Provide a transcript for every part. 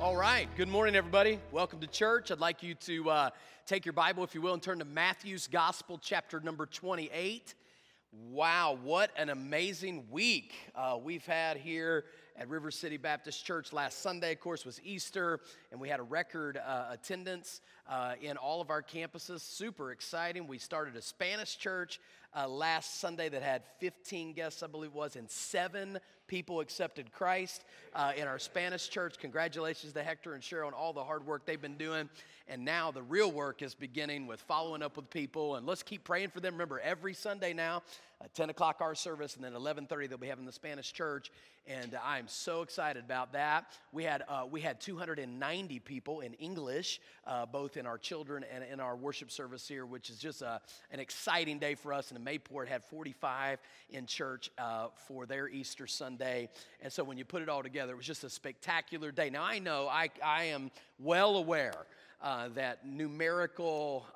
All right, good morning, everybody. Welcome to church. I'd like you to take your Bible, if you will, and turn to Matthew's Gospel, chapter number 28. Wow, what an amazing week we've had here at River City Baptist Church. Last Sunday, of course, was Easter, and we had a record attendance in all of our campuses. Super exciting. We started a Spanish church last Sunday that had 15 guests, I believe it was, and 7 people accepted Christ in our Spanish church. Congratulations to Hector and Cheryl and all the hard work they've been doing. And now the real work is beginning with following up with people. And let's keep praying for them. Remember, every Sunday now, 10 o'clock our service, and then 11:30 they'll be having the Spanish church. And I'm so excited about that. We had 290 people in English, both in our children and in our worship service here, which is just an exciting day for us. And the Mayport had 45 in church for their Easter Sunday. And so when you put it all together, it was just a spectacular day. Now, I know I am well aware that numerical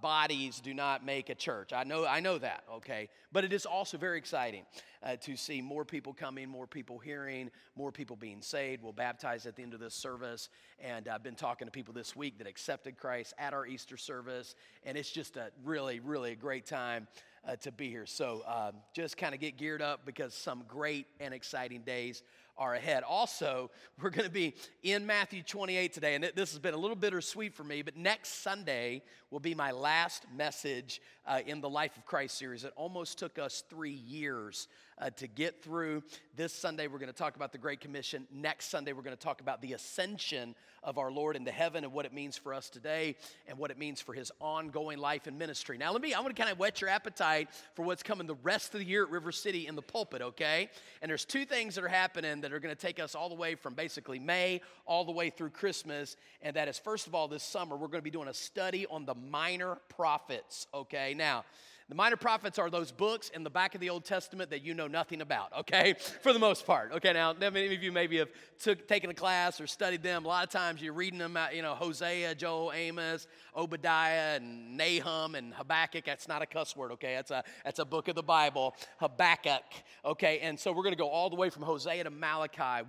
bodies do not make a church. I know that, okay? But it is also very exciting to see more people coming, more people hearing, more people being saved. We'll baptize at the end of this service. And I've been talking to people this week that accepted Christ at our Easter service. And it's just a really, really great time to be here. So just kind of get geared up because some great and exciting days are ahead. Also, we're going to be in Matthew 28 today, and this has been a little bittersweet for me, but next Sunday will be my last message in the Life of Christ series. It almost took us 3 years to get through. This Sunday, we're going to talk about the Great Commission. Next Sunday, we're going to talk about the ascension of our Lord into heaven and what it means for us today and what it means for his ongoing life and ministry. Now, I want to kind of whet your appetite for what's coming the rest of the year at River City in the pulpit, okay? And there's 2 things that are happening that are going to take us all the way from basically May all the way through Christmas. And that is, first of all, this summer, we're going to be doing a study on the minor prophets, okay? Now, the minor prophets are those books in the back of the Old Testament that you know nothing about, okay, for the most part. Okay, now, many of you maybe have taken a class or studied them. A lot of times you're reading them out, you know, Hosea, Joel, Amos, Obadiah, and Nahum, and Habakkuk. That's not a cuss word, okay? That's a book of the Bible, Habakkuk, okay? And so we're going to go all the way from Hosea to Malachi,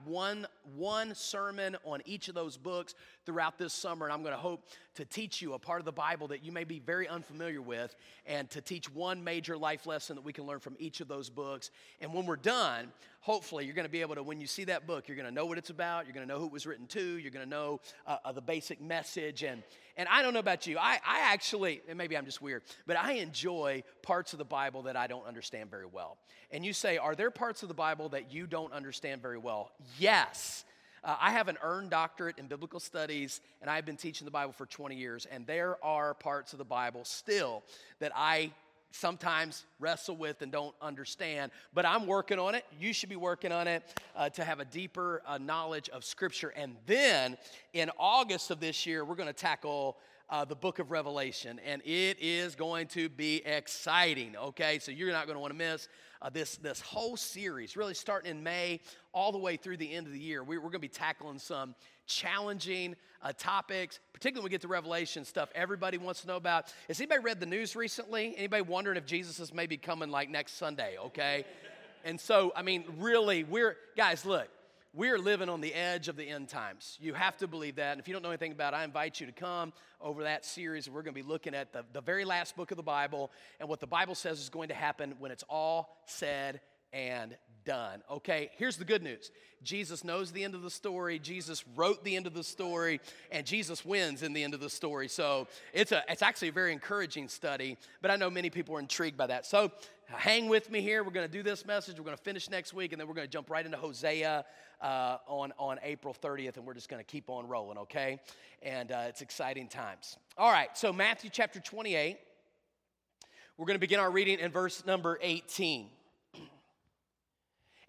one sermon on each of those books throughout this summer, and I'm going to hope to teach you a part of the Bible that you may be very unfamiliar with and to teach one major life lesson that we can learn from each of those books. And when we're done, hopefully you're going to be able to, when you see that book, you're going to know what it's about, you're going to know who it was written to, you're going to know the basic message. And I don't know about you, I actually, and maybe I'm just weird, but I enjoy parts of the Bible that I don't understand very well. And you say, are there parts of the Bible that you don't understand very well? Yes. I have an earned doctorate in biblical studies, and I've been teaching the Bible for 20 years, and there are parts of the Bible still that I sometimes wrestle with and don't understand, but I'm working on it. You should be working on it to have a deeper knowledge of Scripture. And then in August of this year, we're going to tackle the book of Revelation, and it is going to be exciting, okay? So you're not going to want to miss this whole series, really starting in May all the way through the end of the year. We're going to be tackling some challenging topics, particularly when we get to Revelation stuff everybody wants to know about. Has anybody read the news recently? Anybody wondering if Jesus is maybe coming like next Sunday, okay? And so, really, guys, look. We're living on the edge of the end times. You have to believe that. And if you don't know anything about it, I invite you to come over that series. We're going to be looking at the very last book of the Bible and what the Bible says is going to happen when it's all said and done. Okay, here's the good news. Jesus knows the end of the story. Jesus wrote the end of the story, and Jesus wins in the end of the story. So it's actually a very encouraging study, but I know many people are intrigued by that. So hang with me here. We're going to do this message. We're going to finish next week, and then we're going to jump right into Hosea on April 30th, and we're just going to keep on rolling, okay? And it's exciting times. All right, so Matthew chapter 28. We're going to begin our reading in verse number 18.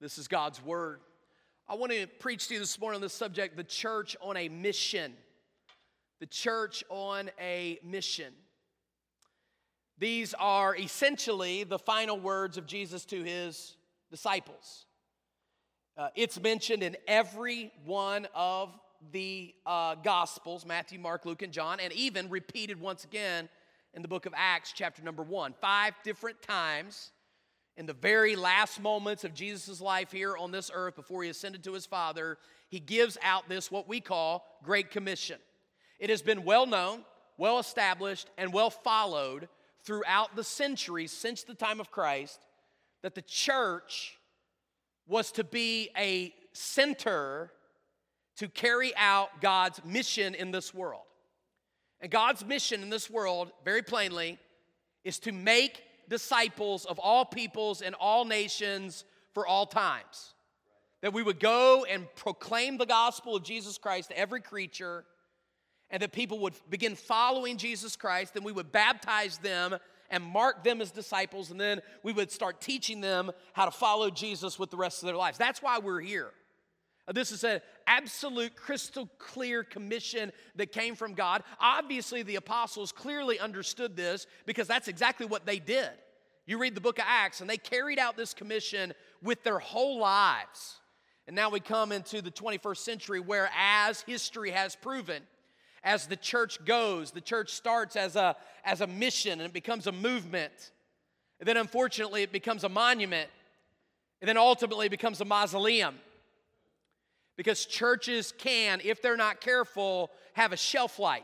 This is God's word. I want to preach to you this morning on this subject, the church on a mission. The church on a mission. These are essentially the final words of Jesus to his disciples. It's mentioned in every one of the Gospels, Matthew, Mark, Luke, and John, and even repeated once again in the book of Acts, chapter number 1. 5 different times in the very last moments of Jesus' life here on this earth before he ascended to his Father, he gives out this, what we call, Great Commission. It has been well known, well established, and well followed throughout the centuries since the time of Christ that the church was to be a center to carry out God's mission in this world. And God's mission in this world, very plainly, is to make disciples of all peoples and all nations for all times. That we would go and proclaim the gospel of Jesus Christ to every creature, and that people would begin following Jesus Christ, then we would baptize them and mark them as disciples, and then we would start teaching them how to follow Jesus with the rest of their lives. That's why we're here. This is an absolute crystal clear commission that came from God. Obviously, the apostles clearly understood this because that's exactly what they did. You read the book of Acts, and they carried out this commission with their whole lives. And now we come into the 21st century where, as history has proven, as the church goes, the church starts as a mission, and it becomes a movement. And then, unfortunately, it becomes a monument. And then, ultimately, it becomes a mausoleum. Because churches can, if they're not careful, have a shelf life.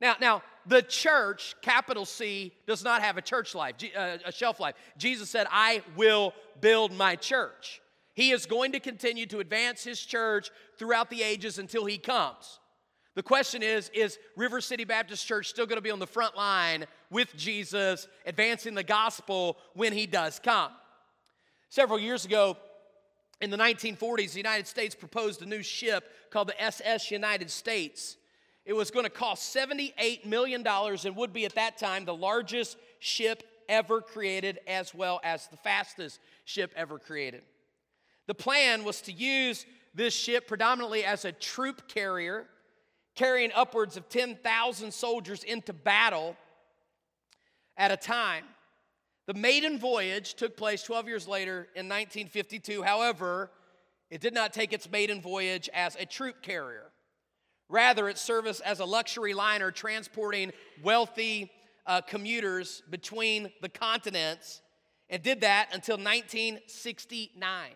Now the church, capital C, does not have a church life, a shelf life. Jesus said, I will build my church. He is going to continue to advance his church throughout the ages until he comes. The question is River City Baptist Church still going to be on the front line with Jesus, advancing the gospel when he does come? Several years ago, in the 1940s, the United States proposed a new ship called the SS United States. It was going to cost $78 million and would be, at that time, the largest ship ever created, as well as the fastest ship ever created. The plan was to use this ship predominantly as a troop carrier, carrying upwards of 10,000 soldiers into battle at a time. The maiden voyage took place 12 years later in 1952. However, it did not take its maiden voyage as a troop carrier. Rather, it served as a luxury liner transporting wealthy commuters between the continents, and did that until 1969.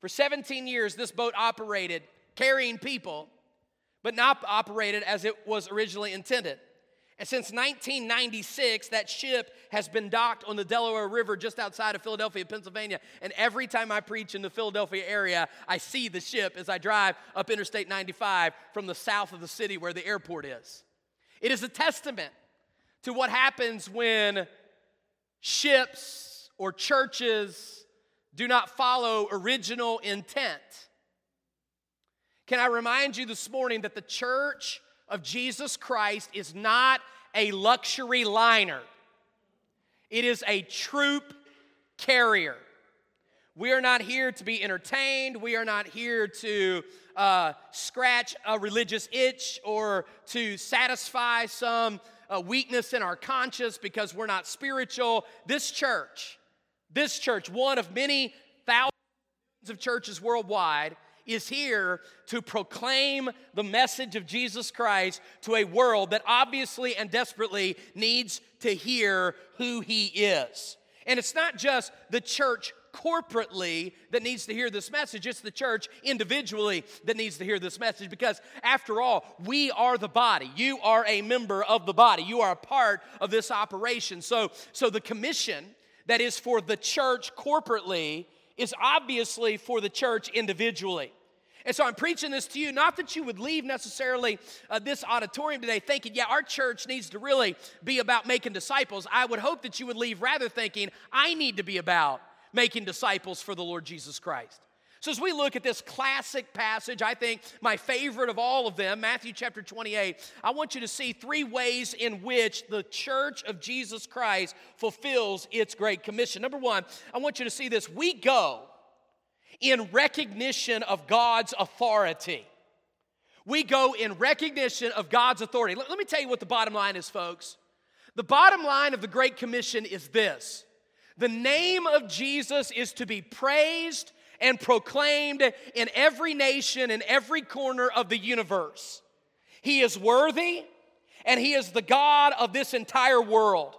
For 17 years, this boat operated, carrying people, but not operated as it was originally intended. And since 1996, that ship has been docked on the Delaware River just outside of Philadelphia, Pennsylvania. And every time I preach in the Philadelphia area, I see the ship as I drive up Interstate 95 from the south of the city where the airport is. It is a testament to what happens when ships or churches do not follow original intent. Can I remind you this morning that the church of Jesus Christ is not a luxury liner. It is a troop carrier. We are not here to be entertained. We are not here to scratch a religious itch or to satisfy some weakness in our conscience because we're not spiritual. This church, one of many thousands of churches worldwide, is here to proclaim the message of Jesus Christ to a world that obviously and desperately needs to hear who he is. And it's not just the church corporately that needs to hear this message, it's the church individually that needs to hear this message, because after all, we are the body. You are a member of the body. You are a part of this operation. So the commission that is for the church corporately is obviously for the church individually. And so I'm preaching this to you, not that you would leave necessarily this auditorium today thinking, yeah, our church needs to really be about making disciples. I would hope that you would leave rather thinking, I need to be about making disciples for the Lord Jesus Christ. So as we look at this classic passage, I think my favorite of all of them, Matthew chapter 28, I want you to see three ways in which the church of Jesus Christ fulfills its Great Commission. Number one, I want you to see this. We go in recognition of God's authority. We go in recognition of God's authority. Let me tell you what the bottom line is, folks. The bottom line of the Great Commission is this: the name of Jesus is to be praised and proclaimed in every nation, in every corner of the universe. He is worthy, and He is the God of this entire world.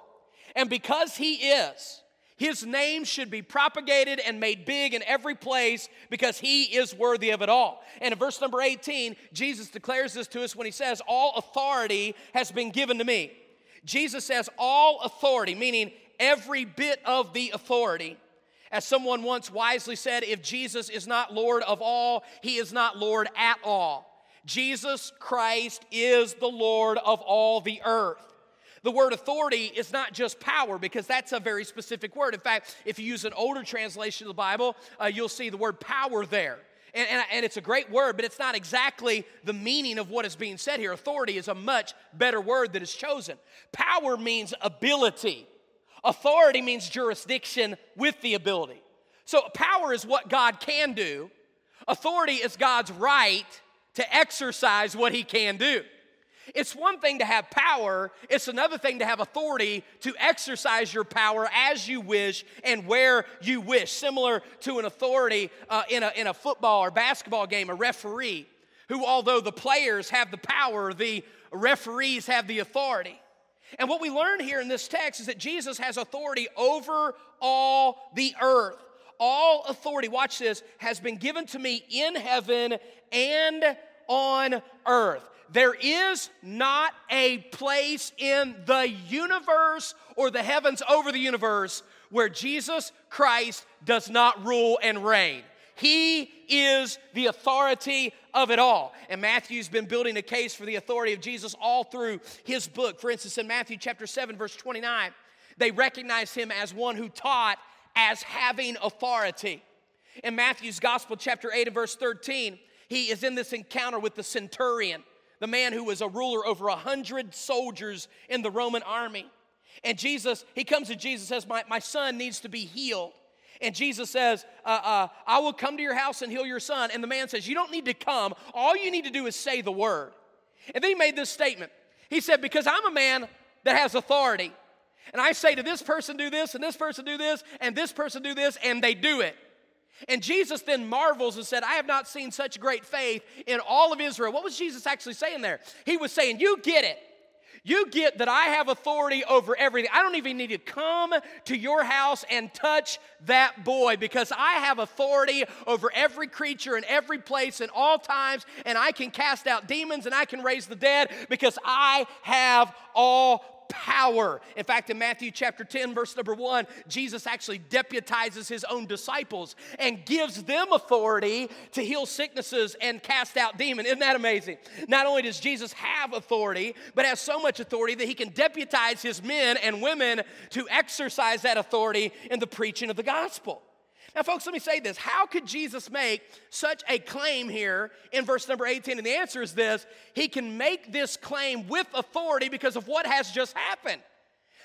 And because He is, His name should be propagated and made big in every place because He is worthy of it all. And in verse number 18, Jesus declares this to us when He says, "All authority has been given to me." Jesus says all authority, meaning every bit of the authority. As someone once wisely said, if Jesus is not Lord of all, He is not Lord at all. Jesus Christ is the Lord of all the earth. The word authority is not just power, because that's a very specific word. In fact, if you use an older translation of the Bible, you'll see the word power there. And it's a great word, but it's not exactly the meaning of what is being said here. Authority is a much better word that is chosen. Power means ability. Authority means jurisdiction with the ability. So power is what God can do. Authority is God's right to exercise what He can do. It's one thing to have power. It's another thing to have authority to exercise your power as you wish and where you wish. Similar to an authority in a football or basketball game, a referee who, although the players have the power, the referees have the authority. And what we learn here in this text is that Jesus has authority over all the earth. All authority, watch this, has been given to me in heaven and on earth. There is not a place in the universe or the heavens over the universe where Jesus Christ does not rule and reign. He is the authority of it all. And Matthew's been building a case for the authority of Jesus all through his book. For instance, in Matthew chapter 7, verse 29, they recognized him as one who taught as having authority. In Matthew's gospel, chapter 8 and verse 13, he is in this encounter with the centurion, the man who was a ruler over 100 soldiers in the Roman army. And Jesus, he comes to Jesus and says, my son needs to be healed. And Jesus says, I will come to your house and heal your son. And the man says, you don't need to come. All you need to do is say the word. And then he made this statement. He said, because I'm a man that has authority. And I say to this person do this, and this person do this, and this person do this, and they do it. And Jesus then marvels and said, I have not seen such great faith in all of Israel. What was Jesus actually saying there? He was saying, you get it. You get that I have authority over everything. I don't even need to come to your house and touch that boy because I have authority over every creature and every place and all times, and I can cast out demons and I can raise the dead because I have all power. In fact, in Matthew chapter 10, verse number 1, Jesus actually deputizes his own disciples and gives them authority to heal sicknesses and cast out demons. Isn't that amazing? Not only does Jesus have authority, but has so much authority that he can deputize his men and women to exercise that authority in the preaching of the gospel. Now, folks, let me say this. How could Jesus make such a claim here in verse number 18? And the answer is this. He can make this claim with authority because of what has just happened.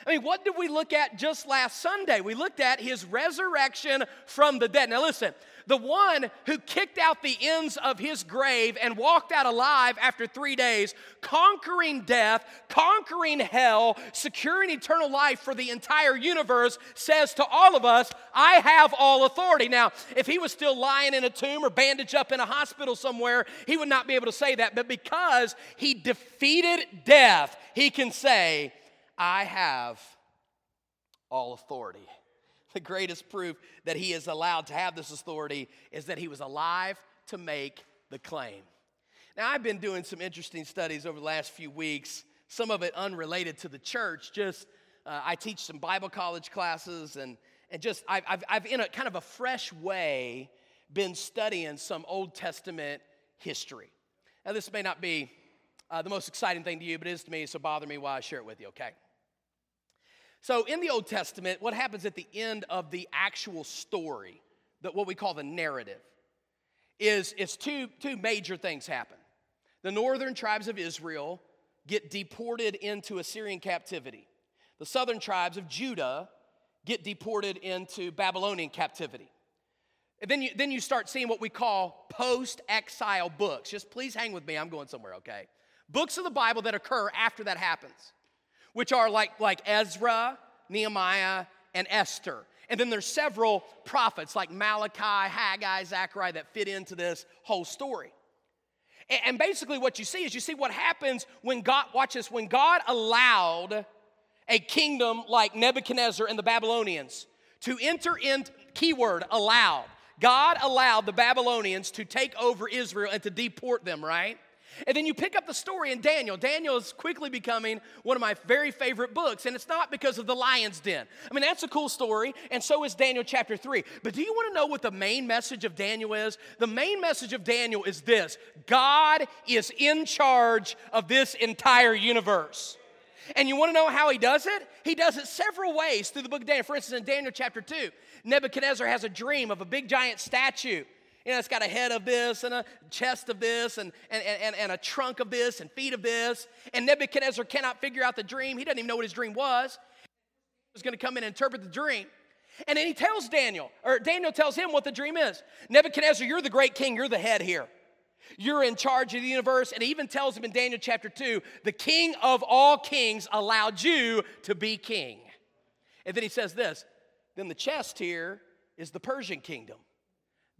I mean, what did we look at just last Sunday? We looked at his resurrection from the dead. Now, listen, the one who kicked out the ends of his grave and walked out alive after 3 days, conquering death, conquering hell, securing eternal life for the entire universe, says to all of us, I have all authority. Now, if he was still lying in a tomb or bandaged up in a hospital somewhere, he would not be able to say that. But because he defeated death, he can say, I have all authority. The greatest proof that he is allowed to have this authority is that he was alive to make the claim. Now, I've been doing some interesting studies over the last few weeks, some of it unrelated to the church. Just I teach some Bible college classes, and just I've in a kind of a fresh way been studying some Old Testament history. Now, this may not be the most exciting thing to you, but it is to me, so bother me while I share it with you, okay? So in the Old Testament, what happens at the end of the actual story, that what we call the narrative, is two major things happen. The northern tribes of Israel get deported into Assyrian captivity. The southern tribes of Judah get deported into Babylonian captivity. And then you start seeing what we call post-exile books. Just please hang with me. I'm going somewhere, okay? Books of the Bible that occur after that happens, which are like Ezra, Nehemiah, and Esther. And then there's several prophets like Malachi, Haggai, Zechariah that fit into this whole story. And basically what you see is you see what happens when God, watch this, when God allowed a kingdom like Nebuchadnezzar and the Babylonians to enter in, keyword, allowed. God allowed the Babylonians to take over Israel and to deport them, right? And then you pick up the story in Daniel. Daniel is quickly becoming one of my very favorite books, and it's not because of the lion's den. I mean, that's a cool story, and so is Daniel chapter 3. But do you want to know what the main message of Daniel is? The main message of Daniel is this: God is in charge of this entire universe. And you want to know how he does it? He does it several ways through the book of Daniel. For instance, in Daniel chapter 2, Nebuchadnezzar has a dream of a big giant statue. You know, it's got a head of this and a chest of this and a trunk of this and feet of this. And Nebuchadnezzar cannot figure out the dream. He doesn't even know what his dream was. He was going to come in and interpret the dream. And then he tells Daniel, or Daniel tells him what the dream is. Nebuchadnezzar, you're the great king. You're the head here. You're in charge of the universe. And he even tells him in Daniel chapter 2, the king of all kings allowed you to be king. And then he says this, then the chest here is the Persian kingdom.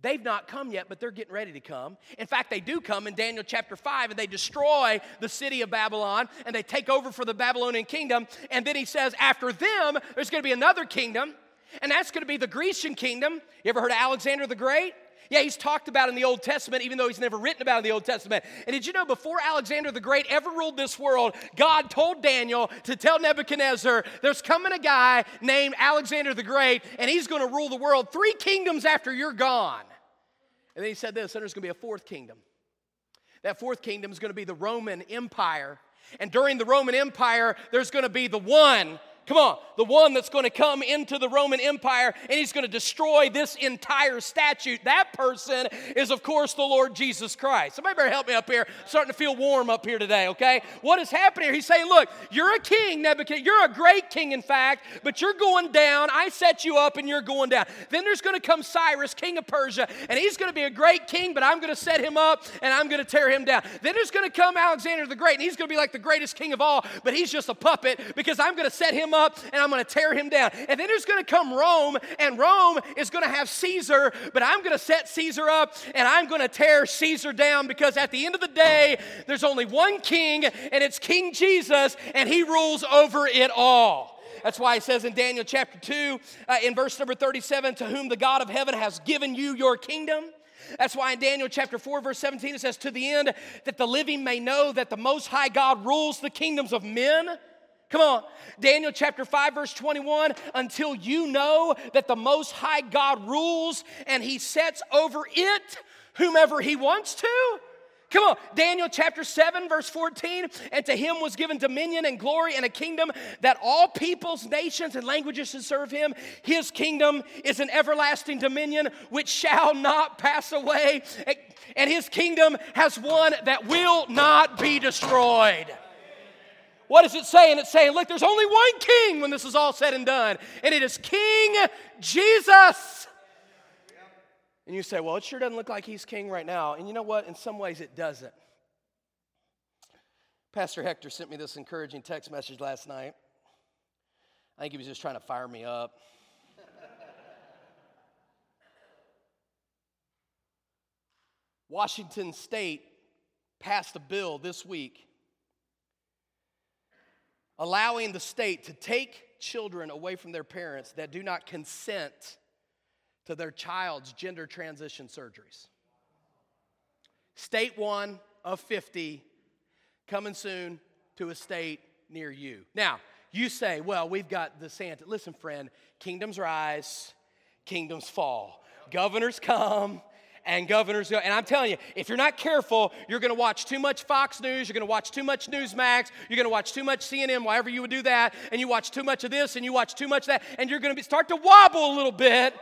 They've not come yet, but they're getting ready to come. In fact, they do come in Daniel chapter 5, and they destroy the city of Babylon, and they take over for the Babylonian kingdom. And then he says, after them, there's going to be another kingdom, and that's going to be the Grecian kingdom. You ever heard of Alexander the Great? Yeah, he's talked about in the Old Testament, even though he's never written about in the Old Testament. And did you know before Alexander the Great ever ruled this world, God told Daniel to tell Nebuchadnezzar, there's coming a guy named Alexander the Great, and he's going to rule the world 3 kingdoms after you're gone. And then he said this, and there's going to be a 4th kingdom. That 4th kingdom is going to be the Roman Empire. And during the Roman Empire, there's going to be the one, come on, the one that's going to come into the Roman Empire, and he's going to destroy this entire statute. That person is, of course, the Lord Jesus Christ. Somebody better help me up here. I'm starting to feel warm up here today, okay? What is happening here? He's saying, look, you're a king, Nebuchadnezzar. You're a great king, in fact, but you're going down. I set you up, and you're going down. Then there's going to come Cyrus, king of Persia, and he's going to be a great king, but I'm going to set him up, and I'm going to tear him down. Then there's going to come Alexander the Great, and he's going to be like the greatest king of all, but he's just a puppet because I'm going to set him up, and I'm going to tear him down. And then there's going to come Rome, and Rome is going to have Caesar, but I'm going to set Caesar up, and I'm going to tear Caesar down, because at the end of the day, there's only one king, and it's King Jesus, and he rules over it all. That's why it says in Daniel chapter 2, in verse number 37, to whom the God of heaven has given you your kingdom. That's why in Daniel chapter 4, verse 17, it says, to the end that the living may know that the Most High God rules the kingdoms of men. Come on. Daniel chapter 5, verse 21, until you know that the Most High God rules and he sets over it whomever he wants to. Come on. Daniel chapter 7, verse 14, and to him was given dominion and glory and a kingdom that all peoples, nations, and languages should serve him. His kingdom is an everlasting dominion which shall not pass away, and his kingdom has one that will not be destroyed. What is it saying? It's saying, look, there's only one king when this is all said and done, and it is King Jesus. And you say, well, it sure doesn't look like he's king right now. And you know what? In some ways, it doesn't. Pastor Hector sent me this encouraging text message last night. I think he was just trying to fire me up. Washington State passed a bill this week allowing the state to take children away from their parents that do not consent to their child's gender transition surgeries. State 1 of 50, coming soon to a state near you. Now, you say, well, we've got the Santa. Listen, friend, kingdoms rise, kingdoms fall. Governors come. And governors go. And I'm telling you, if you're not careful, you're going to watch too much Fox News. You're going to watch too much Newsmax. You're going to watch too much CNN, wherever you would do that. And you watch too much of this, and you watch too much of that. And you're going to start to wobble a little bit.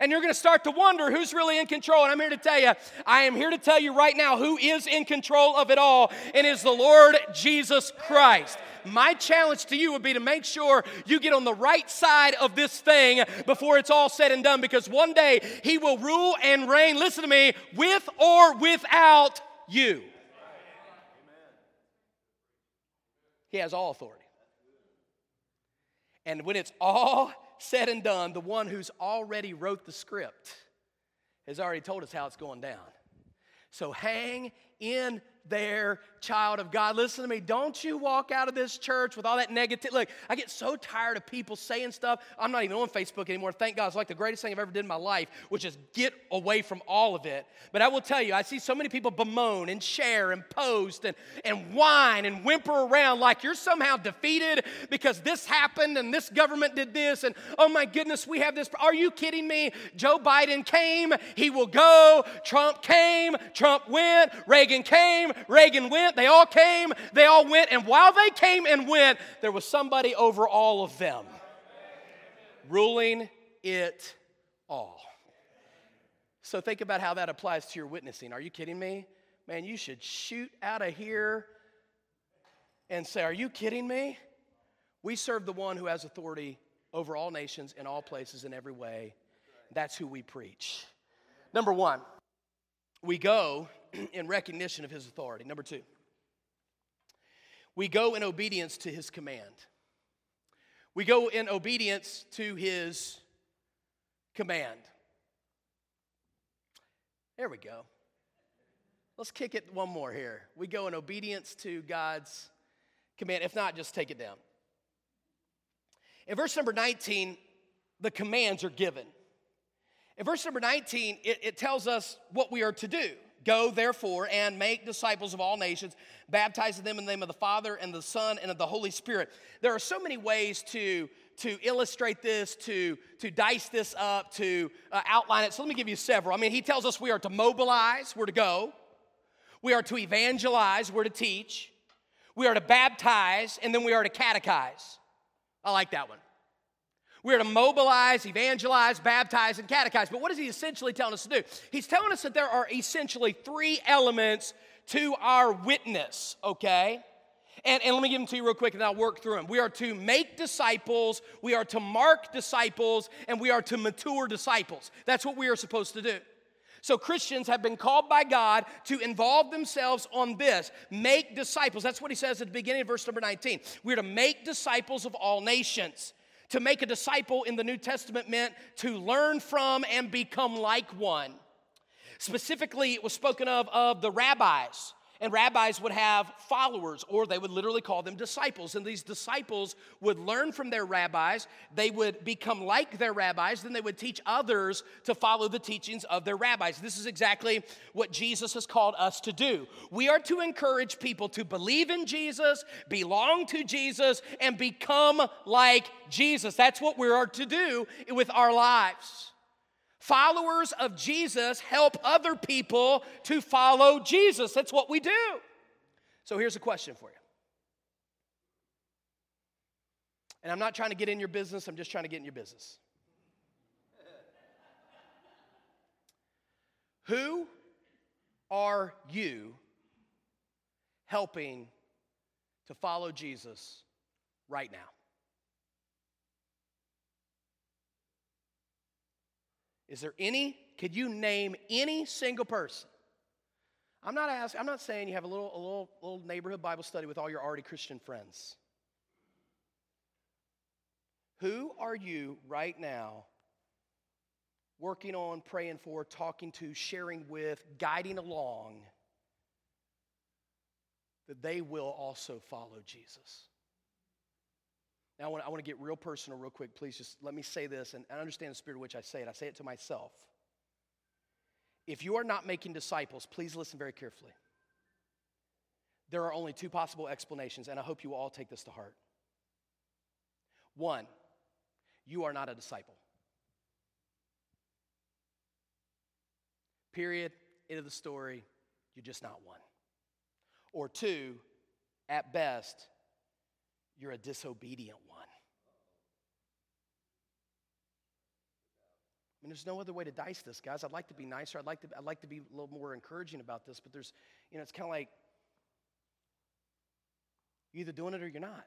And you're going to start to wonder who's really in control. And I'm here to tell you, I am here to tell you right now who is in control of it all. And is the Lord Jesus Christ. my challenge to you would be to make sure you get on the right side of this thing before it's all said and done, because one day he will rule and reign, listen to me, with or without you. He has all authority. And when it's all said and done, the one who's already wrote the script has already told us how it's going down. So hang in there, child of God. Listen to me. Don't you walk out of this church with all that negativity. Look, I get so tired of people saying stuff. I'm not even on Facebook anymore. Thank God. It's like the greatest thing I've ever did in my life, which is get away from all of it. But I will tell you, I see so many people bemoan and share and post and whine and whimper around like you're somehow defeated because this happened and this government did this and oh my goodness, we have this. Are you kidding me? Joe Biden came. He will go. Trump came. Trump went. Reagan came. Reagan went. They all came. They all went. And while they came and went, there was somebody over all of them ruling it all. So think about how that applies to your witnessing. Are you kidding me? Man, you should shoot out of here and say, are you kidding me? We serve the one who has authority over all nations in all places in every way. That's who we preach. Number one, we go in recognition of his authority. Number two, we go in obedience to his command. We go in obedience to his command. There we go. Let's kick it one more here. We go in obedience to God's command. If not, just take it down. In verse number 19, the commands are given. In verse number 19, it tells us what we are to do. Go, therefore, and make disciples of all nations, baptizing them in the name of the Father and the Son and of the Holy Spirit. There are so many ways to illustrate this, to dice this up, to outline it. So let me give you several. I mean, he tells us we are to mobilize, we're to go. We are to evangelize, we're to teach. We are to baptize, and then we are to catechize. I like that one. We are to mobilize, evangelize, baptize, and catechize. But what is he essentially telling us to do? He's telling us that there are essentially three elements to our witness, okay? And let me give them to you real quick, and I'll work through them. We are to make disciples, we are to mark disciples, and we are to mature disciples. That's what we are supposed to do. So Christians have been called by God to involve themselves on this. Make disciples. That's what he says at the beginning of verse number 19. We are to make disciples of all nations. To make a disciple in the New Testament meant to learn from and become like one. Specifically, it was spoken of the rabbis. And rabbis would have followers, or they would literally call them disciples. And these disciples would learn from their rabbis. They would become like their rabbis. Then they would teach others to follow the teachings of their rabbis. This is exactly what Jesus has called us to do. We are to encourage people to believe in Jesus, belong to Jesus, and become like Jesus. That's what we are to do with our lives. Followers of Jesus help other people to follow Jesus. That's what we do. So here's a question for you. And I'm not trying to get in your business. I'm just trying to get in your business. Who are you helping to follow Jesus right now? Is there any, could you name any single person? I'm not saying you have a little neighborhood Bible study with all your already Christian friends. Who are you right now working on, praying for, talking to, sharing with, guiding along that they will also follow Jesus? Now, I want to get real personal real quick. Please just let me say this, and I understand the spirit in which I say it. I say it to myself. If you are not making disciples, please listen very carefully. There are only two possible explanations, and I hope you will all take this to heart. One, you are not a disciple. Period. End of the story. You're just not one. Or two, at best, you're a disobedient one. I mean, there's no other way to dice this, guys. I'd like to be nicer. I'd like to be a little more encouraging about this, but it's kind of like You're either doing it or you're not.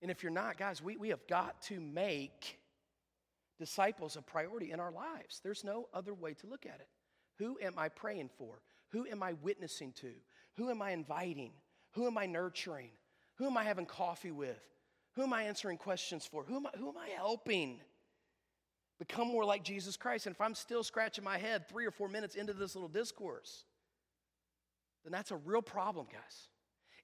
And if you're not, guys, we have got to make disciples a priority in our lives. There's no other way to look at it. Who am I praying for? Who am I witnessing to? Who am I inviting? Who am I nurturing? Who am I having coffee with? Who am I answering questions for? Who am I helping become more like Jesus Christ? And if I'm still scratching my head 3 or 4 minutes into this little discourse, then that's a real problem, guys.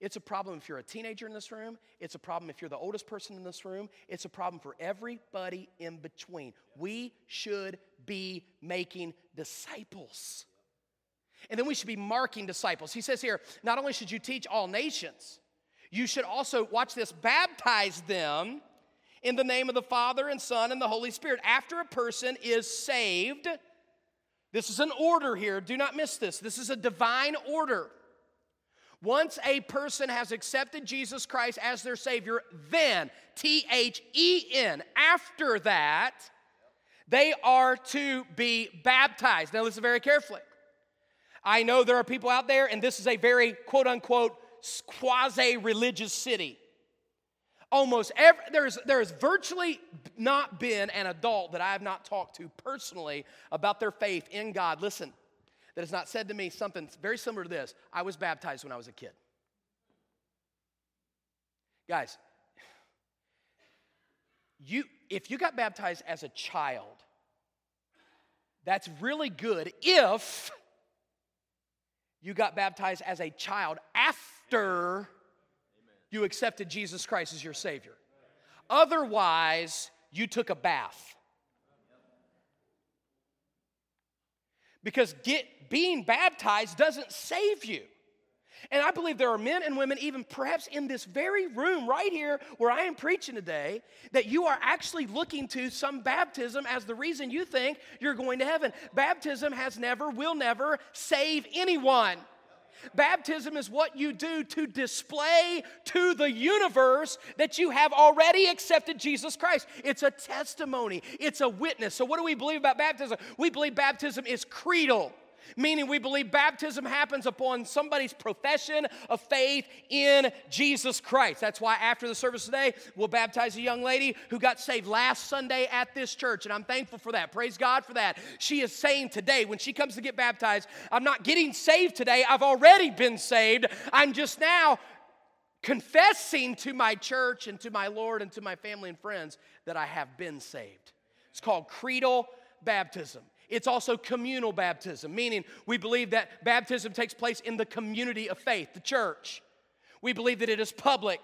It's a problem if you're a teenager in this room. It's a problem if you're the oldest person in this room. It's a problem for everybody in between. We should be making disciples. And then we should be marking disciples. He says here, not only should you teach all nations, you should also, watch this, baptize them in the name of the Father and Son and the Holy Spirit. After a person is saved, this is an order here. Do not miss this. This is a divine order. Once a person has accepted Jesus Christ as their Savior, then, T-H-E-N, after that, they are to be baptized. Now listen very carefully. I know there are people out there, and this is a very, quote unquote, quasi-religious city. Almost every, there is virtually not been an adult that I have not talked to personally about their faith in God. Listen. That has not said to me something very similar to this. I was baptized when I was a kid. Guys, if you got baptized as a child, that's really good if you got baptized as a child after you accepted Jesus Christ as your Savior. Otherwise, you took a bath. Because being baptized doesn't save you. And I believe there are men and women, even perhaps in this very room right here where I am preaching today, that you are actually looking to some baptism as the reason you think you're going to heaven. Baptism has never, will never save anyone. Baptism is what you do to display to the universe that you have already accepted Jesus Christ. It's a testimony. It's a witness. So what do we believe about baptism? We believe baptism is creedal, meaning we believe baptism happens upon somebody's profession of faith in Jesus Christ. That's why after the service today, we'll baptize a young lady who got saved last Sunday at this church, and I'm thankful for that. Praise God for that. She is saying today, when she comes to get baptized, I'm not getting saved today. I've already been saved. I'm just now confessing to my church and to my Lord and to my family and friends that I have been saved. It's called creedal baptism. It's also communal baptism, meaning we believe that baptism takes place in the community of faith, the church. We believe that it is public.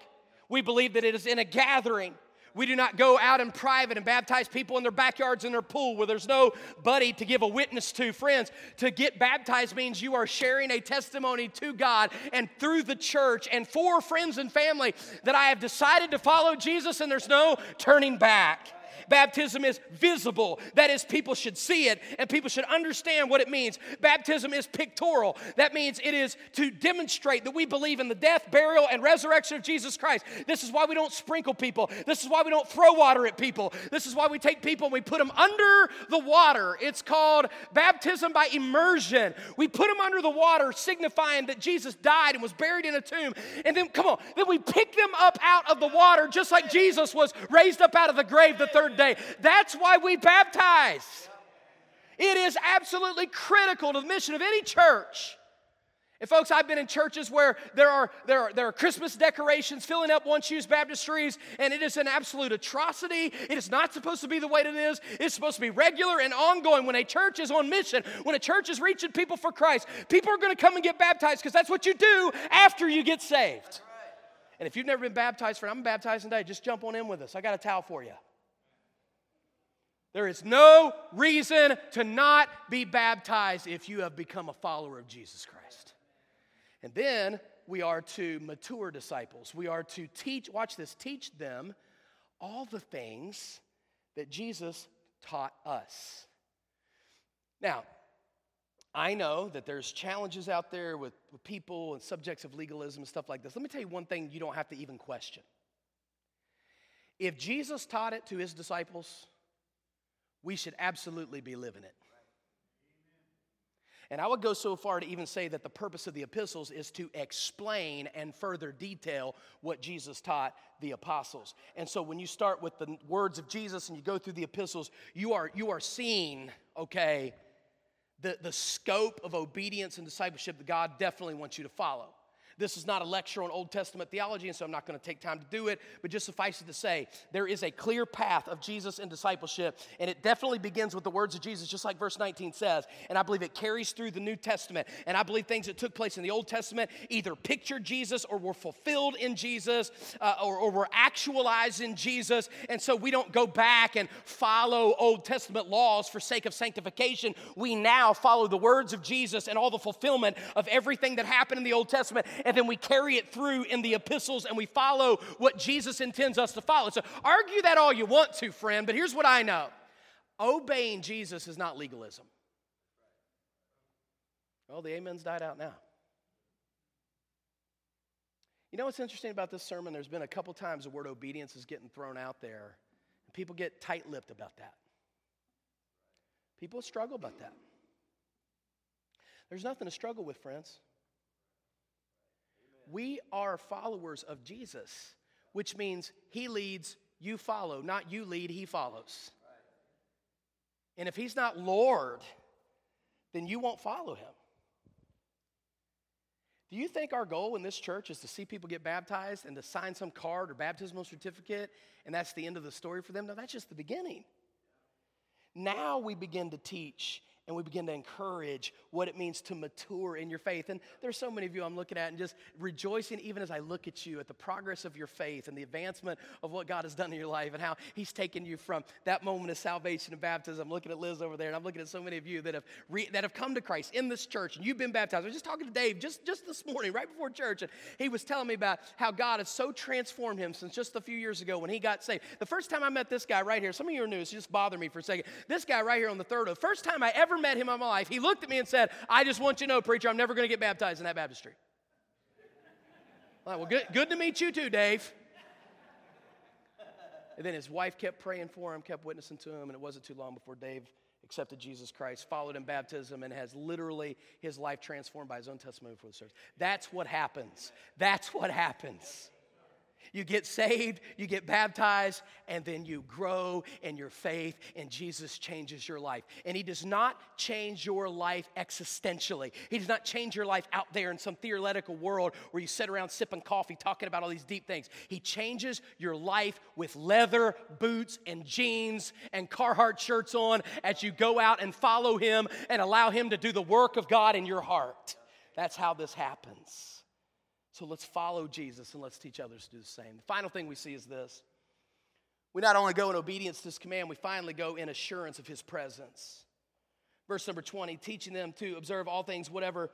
We believe that it is in a gathering. We do not go out in private and baptize people in their backyards in their pool where there's nobody to give a witness to. Friends, to get baptized means you are sharing a testimony to God and through the church and for friends and family that I have decided to follow Jesus and there's no turning back. Baptism is visible. That is, people should see it, and people should understand what it means. Baptism is pictorial. That means it is to demonstrate that we believe in the death, burial, and resurrection of Jesus Christ. This is why we don't sprinkle people. This is why we don't throw water at people. This is why we take people and we put them under the water. It's called baptism by immersion. We put them under the water, signifying that Jesus died and was buried in a tomb. And then, come on, then we pick them up out of the water just like Jesus was raised up out of the grave the third day. That's why we baptize. It is absolutely critical to the mission of any church. And folks, I've been in churches where there are Christmas decorations filling up one's shoes baptistries, and it is an absolute atrocity. It is not supposed to be the way that it is. It's supposed to be regular and ongoing. When a church is on mission, when a church is reaching people for Christ, people are going to come and get baptized because that's what you do after you get saved. Right. And if you've never been baptized, friend, I'm baptizing today. Just jump on in with us. I got a towel for you. There is no reason to not be baptized if you have become a follower of Jesus Christ. And then we are to mature disciples. We are to teach, watch this, teach them all the things that Jesus taught us. Now, I know that there's challenges out there with people and subjects of legalism and stuff like this. Let me tell you one thing you don't have to even question. If Jesus taught it to his disciples, we should absolutely be living it. And I would go so far to even say that the purpose of the epistles is to explain and further detail what Jesus taught the apostles. And so when you start with the words of Jesus and you go through the epistles, you are seeing, okay, the scope of obedience and discipleship that God definitely wants you to follow. This is not a lecture on Old Testament theology, and so I'm not going to take time to do it, but just suffice it to say, there is a clear path of Jesus in discipleship, and it definitely begins with the words of Jesus, just like verse 19 says, and I believe it carries through the New Testament, and I believe things that took place in the Old Testament either pictured Jesus or were fulfilled in Jesus or were actualized in Jesus, and so we don't go back and follow Old Testament laws for sake of sanctification. We now follow the words of Jesus and all the fulfillment of everything that happened in the Old Testament, and then we carry it through in the epistles, and we follow what Jesus intends us to follow. So argue that all you want to, friend, but here's what I know. Obeying Jesus is not legalism. Well, the amens died out now. You know what's interesting about this sermon? There's been a couple times the word obedience is getting thrown out there, and people get tight-lipped about that. People struggle about that. There's nothing to struggle with, friends. We are followers of Jesus, which means he leads, you follow. Not you lead, he follows. And if he's not Lord, then you won't follow him. Do you think our goal in this church is to see people get baptized and to sign some card or baptismal certificate, and that's the end of the story for them? No, that's just the beginning. Now we begin to teach and we begin to encourage what it means to mature in your faith. And there's so many of you I'm looking at and just rejoicing even as I look at you at the progress of your faith and the advancement of what God has done in your life and how he's taken you from that moment of salvation and baptism. I'm looking at Liz over there, and I'm looking at so many of you that have come to Christ in this church, and you've been baptized. I was just talking to Dave just this morning, right before church, and he was telling me about how God has so transformed him since just a few years ago when he got saved. The first time I met this guy right here, some of you are new, so just bother me for a second. This guy right here on the third, the first time I ever met him in my life, he looked at me and said, "I just want you to know, preacher, I'm never going to get baptized in that baptistry." Like, well, good to meet you too, Dave. And then his wife kept praying for him, kept witnessing to him, and it wasn't too long before Dave accepted Jesus Christ, followed in baptism, and has literally his life transformed by his own testimony before the church. That's what happens. That's what happens. You get saved, you get baptized, and then you grow in your faith, and Jesus changes your life. And he does not change your life existentially. He does not change your life out there in some theoretical world where you sit around sipping coffee talking about all these deep things. He changes your life with leather boots and jeans and Carhartt shirts on as you go out and follow him and allow him to do the work of God in your heart. That's how this happens. So let's follow Jesus and let's teach others to do the same. The final thing we see is this. We not only go in obedience to his command, we finally go in assurance of his presence. Verse number 20, teaching them to observe all things, whatever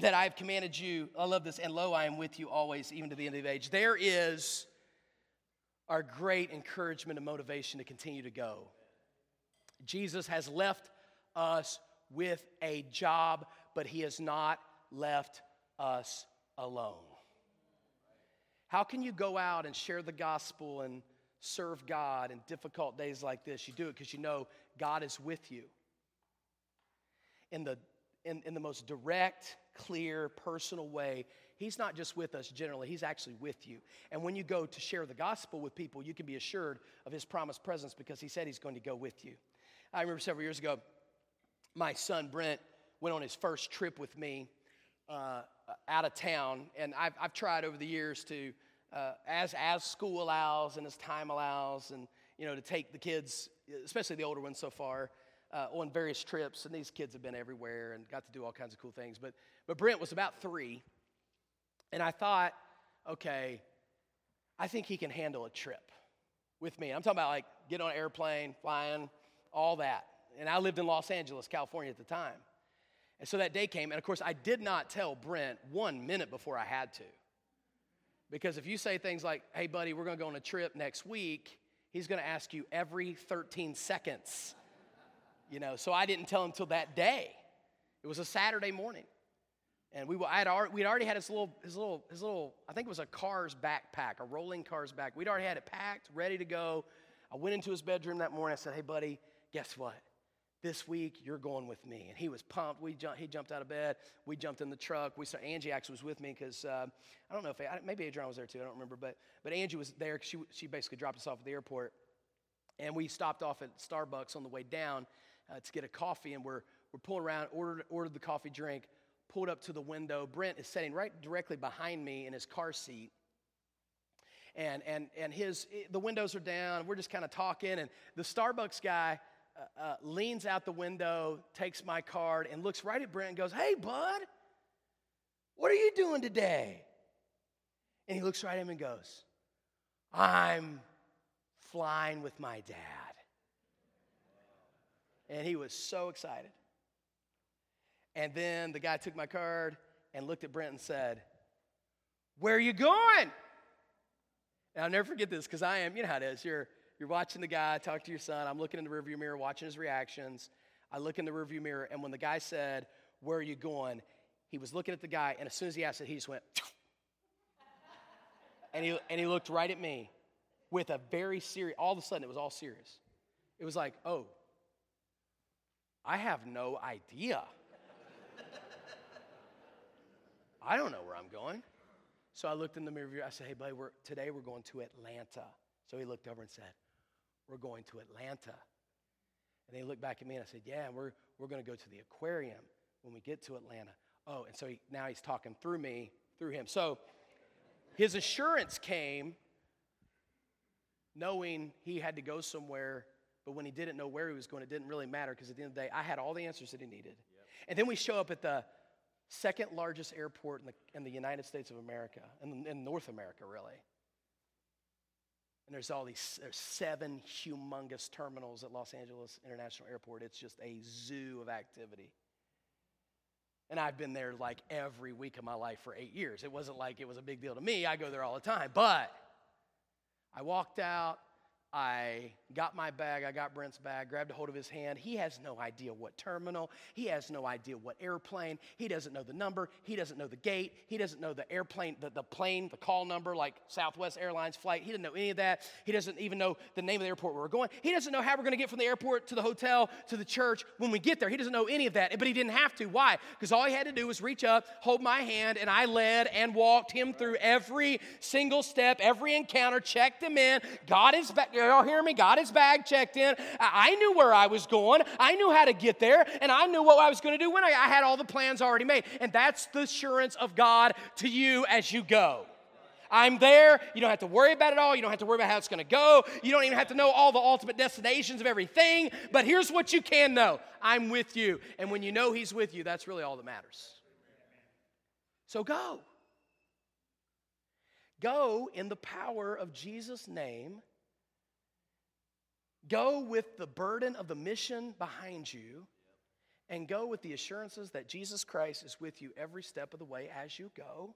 that I have commanded you. I love this. And lo, I am with you always, even to the end of the age. There is our great encouragement and motivation to continue to go. Jesus has left us with a job, but he has not left us alone. How can you go out and share the gospel and serve God in difficult days like this? You do it because you know God is with you. In the most direct, clear, personal way, he's not just with us generally, he's actually with you. And when you go to share the gospel with people, you can be assured of his promised presence because he said he's going to go with you. I remember several years ago, my son Brent went on his first trip with me out of town, and I've tried over the years to, as school allows and as time allows, and you know, to take the kids, especially the older ones so far, on various trips. And these kids have been everywhere and got to do all kinds of cool things. But Brent was about 3, and I thought, okay, I think he can handle a trip with me. I'm talking about like get on an airplane, flying, all that. And I lived in Los Angeles, California at the time. And so that day came, and of course, I did not tell Brent 1 minute before I had to. Because if you say things like, "Hey, buddy, we're going to go on a trip next week," he's going to ask you every 13 seconds. You know, so I didn't tell him till that day. It was a Saturday morning, and we'd already had his little. I think it was a Cars backpack, a rolling Cars backpack. We'd already had it packed, ready to go. I went into his bedroom that morning. I said, "Hey, buddy, guess what? This week, you're going with me. And he was pumped. He jumped out of bed. We jumped in the truck. Angie actually was with me because, I don't know if, maybe Adrian was there too. I don't remember. But Angie was there. She basically dropped us off at the airport. And we stopped off at Starbucks on the way down to get a coffee. And we're pulling around, ordered the coffee drink, pulled up to the window. Brent is sitting right directly behind me in his car seat. And the windows are down. We're just kind of talking. And the Starbucks guy leans out the window, takes my card, and looks right at Brent and goes, "Hey, bud, what are you doing today?" And he looks right at him and goes, "I'm flying with my dad." And he was so excited. And then the guy took my card and looked at Brent and said, "Where are you going?" And I'll never forget this because I am, you know how it is, you're watching the guy talk to your son. I'm looking in the rearview mirror, watching his reactions. I look in the rearview mirror, and when the guy said, "Where are you going?" he was looking at the guy, and as soon as he asked it, he just went, and he looked right at me with a very serious, all of a sudden it was all serious. It was like, "Oh, I have no idea. I don't know where I'm going." So I looked in the mirror, I said, "Hey, buddy, today we're going to Atlanta." So he looked over and said, "We're going to Atlanta." And he looked back at me and I said, "Yeah, we're going to go to the aquarium when we get to Atlanta." Oh, and so now he's talking through me, through him. So his assurance came knowing he had to go somewhere, but when he didn't know where he was going, it didn't really matter because at the end of the day, I had all the answers that he needed. Yep. And then we show up at the second largest airport in the United States of America, in North America, really. And there's 7 humongous terminals at Los Angeles International Airport. It's just a zoo of activity. And I've been there like every week of my life for 8 years. It wasn't like it was a big deal to me. I go there all the time. But I walked out. I got my bag. I got Brent's bag, grabbed a hold of his hand. He has no idea what terminal. He has no idea what airplane. He doesn't know the number. He doesn't know the gate. He doesn't know the airplane, the call number, like Southwest Airlines flight. He doesn't know any of that. He doesn't even know the name of the airport where we're going. He doesn't know how we're going to get from the airport to the hotel to the church when we get there. He doesn't know any of that, but he didn't have to. Why? Because all he had to do was reach up, hold my hand, and I led and walked him through every single step, every encounter, checked him in, got his back. Y'all hear me? Got his bag checked in. I knew where I was going. I knew how to get there. And I knew what I was going to do when I had all the plans already made. And that's the assurance of God to you as you go. I'm there. You don't have to worry about it all. You don't have to worry about how it's going to go. You don't even have to know all the ultimate destinations of everything. But here's what you can know. I'm with you. And when you know he's with you, that's really all that matters. So go. Go in the power of Jesus' name. Go with the burden of the mission behind you, and go with the assurances that Jesus Christ is with you every step of the way as you go.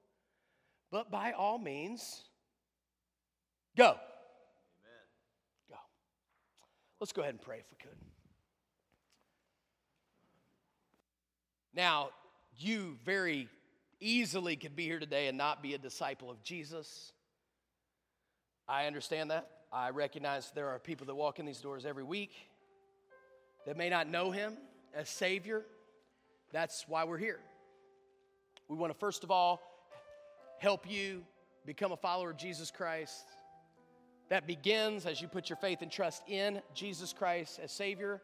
But by all means, go. Amen. Go. Let's go ahead and pray if we could. Now, you very easily could be here today and not be a disciple of Jesus. I understand that. I recognize there are people that walk in these doors every week that may not know him as Savior. That's why we're here. We want to, first of all, help you become a follower of Jesus Christ. That begins as you put your faith and trust in Jesus Christ as Savior,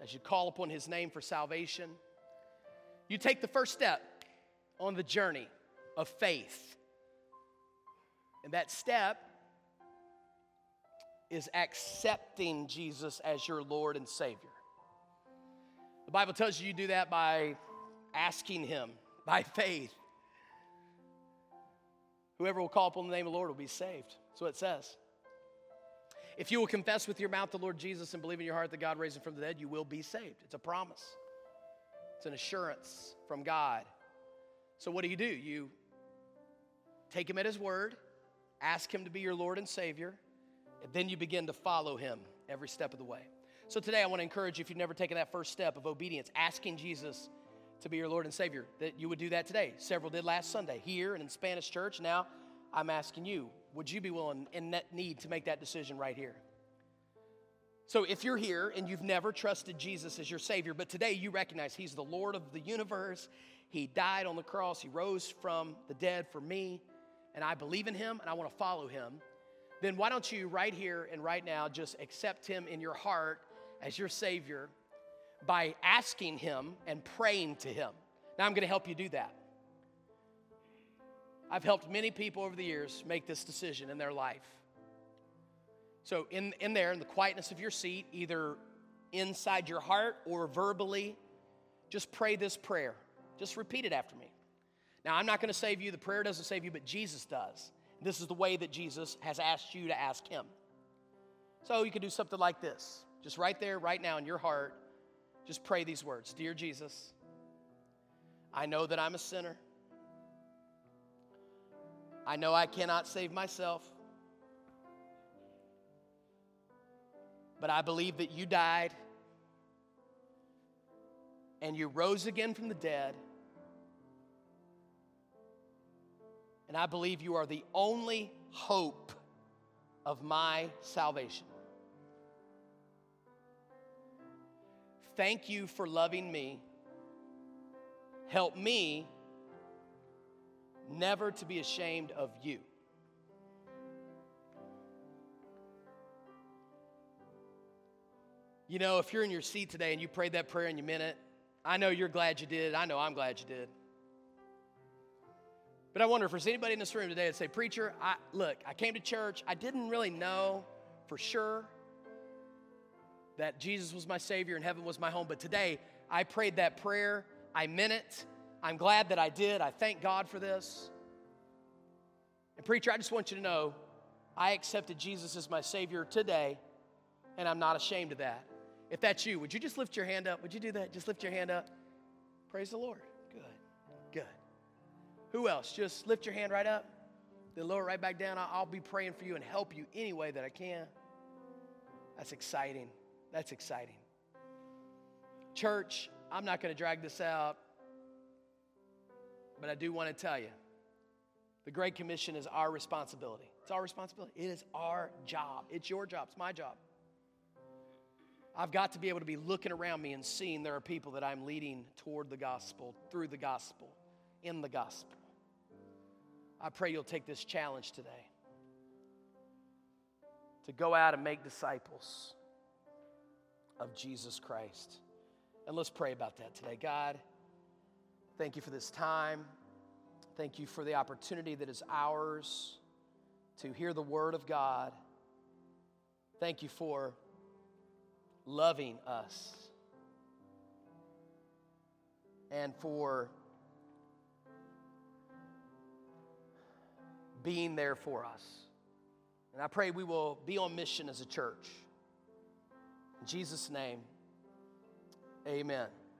as you call upon his name for salvation. You take the first step on the journey of faith. And that step is accepting Jesus as your Lord and Savior. The Bible tells you do that by asking him, by faith. Whoever will call upon the name of the Lord will be saved. That's what it says. If you will confess with your mouth the Lord Jesus and believe in your heart that God raised him from the dead, you will be saved. It's a promise. It's an assurance from God. So what do? You take him at his word, ask him to be your Lord and Savior, and then you begin to follow him every step of the way. So today I want to encourage you, if you've never taken that first step of obedience, asking Jesus to be your Lord and Savior, that you would do that today. Several did last Sunday here and in Spanish Church. Now I'm asking you, would you be willing and in need to make that decision right here? So if you're here and you've never trusted Jesus as your Savior, but today you recognize He's the Lord of the universe, He died on the cross, He rose from the dead for me, and I believe in Him and I want to follow Him, then why don't you right here and right now just accept Him in your heart as your Savior by asking Him and praying to Him. Now I'm going to help you do that. I've helped many people over the years make this decision in their life. So in the quietness of your seat, either inside your heart or verbally, just pray this prayer. Just repeat it after me. Now, I'm not going to save you. The prayer doesn't save you, but Jesus does. This is the way that Jesus has asked you to ask Him. So you can do something like this. Just right there, right now in your heart, just pray these words. Dear Jesus, I know that I'm a sinner. I know I cannot save myself. But I believe that you died and you rose again from the dead. And I believe you are the only hope of my salvation. Thank you for loving me. Help me never to be ashamed of you. You know, if you're in your seat today and you prayed that prayer and you meant it, I know you're glad you did. I know I'm glad you did. But I wonder if there's anybody in this room today that say, Preacher, I came to church. I didn't really know for sure that Jesus was my Savior and heaven was my home. But today, I prayed that prayer. I meant it. I'm glad that I did. I thank God for this. And Preacher, I just want you to know, I accepted Jesus as my Savior today, and I'm not ashamed of that. If that's you, would you just lift your hand up? Would you do that? Just lift your hand up. Praise the Lord. Good. Good. Who else? Just lift your hand right up, then lower it right back down. I'll be praying for you and help you any way that I can. That's exciting. That's exciting. Church, I'm not going to drag this out, but I do want to tell you, the Great Commission is our responsibility. It's our responsibility. It is our job. It's your job. It's my job. I've got to be able to be looking around me and seeing there are people that I'm leading toward the gospel, through the gospel, in the gospel. I pray you'll take this challenge today to go out and make disciples of Jesus Christ. And let's pray about that today. God, thank you for this time. Thank you for the opportunity that is ours to hear the word of God. Thank you for loving us and for being there for us. And I pray we will be on mission as a church. In Jesus' name, amen.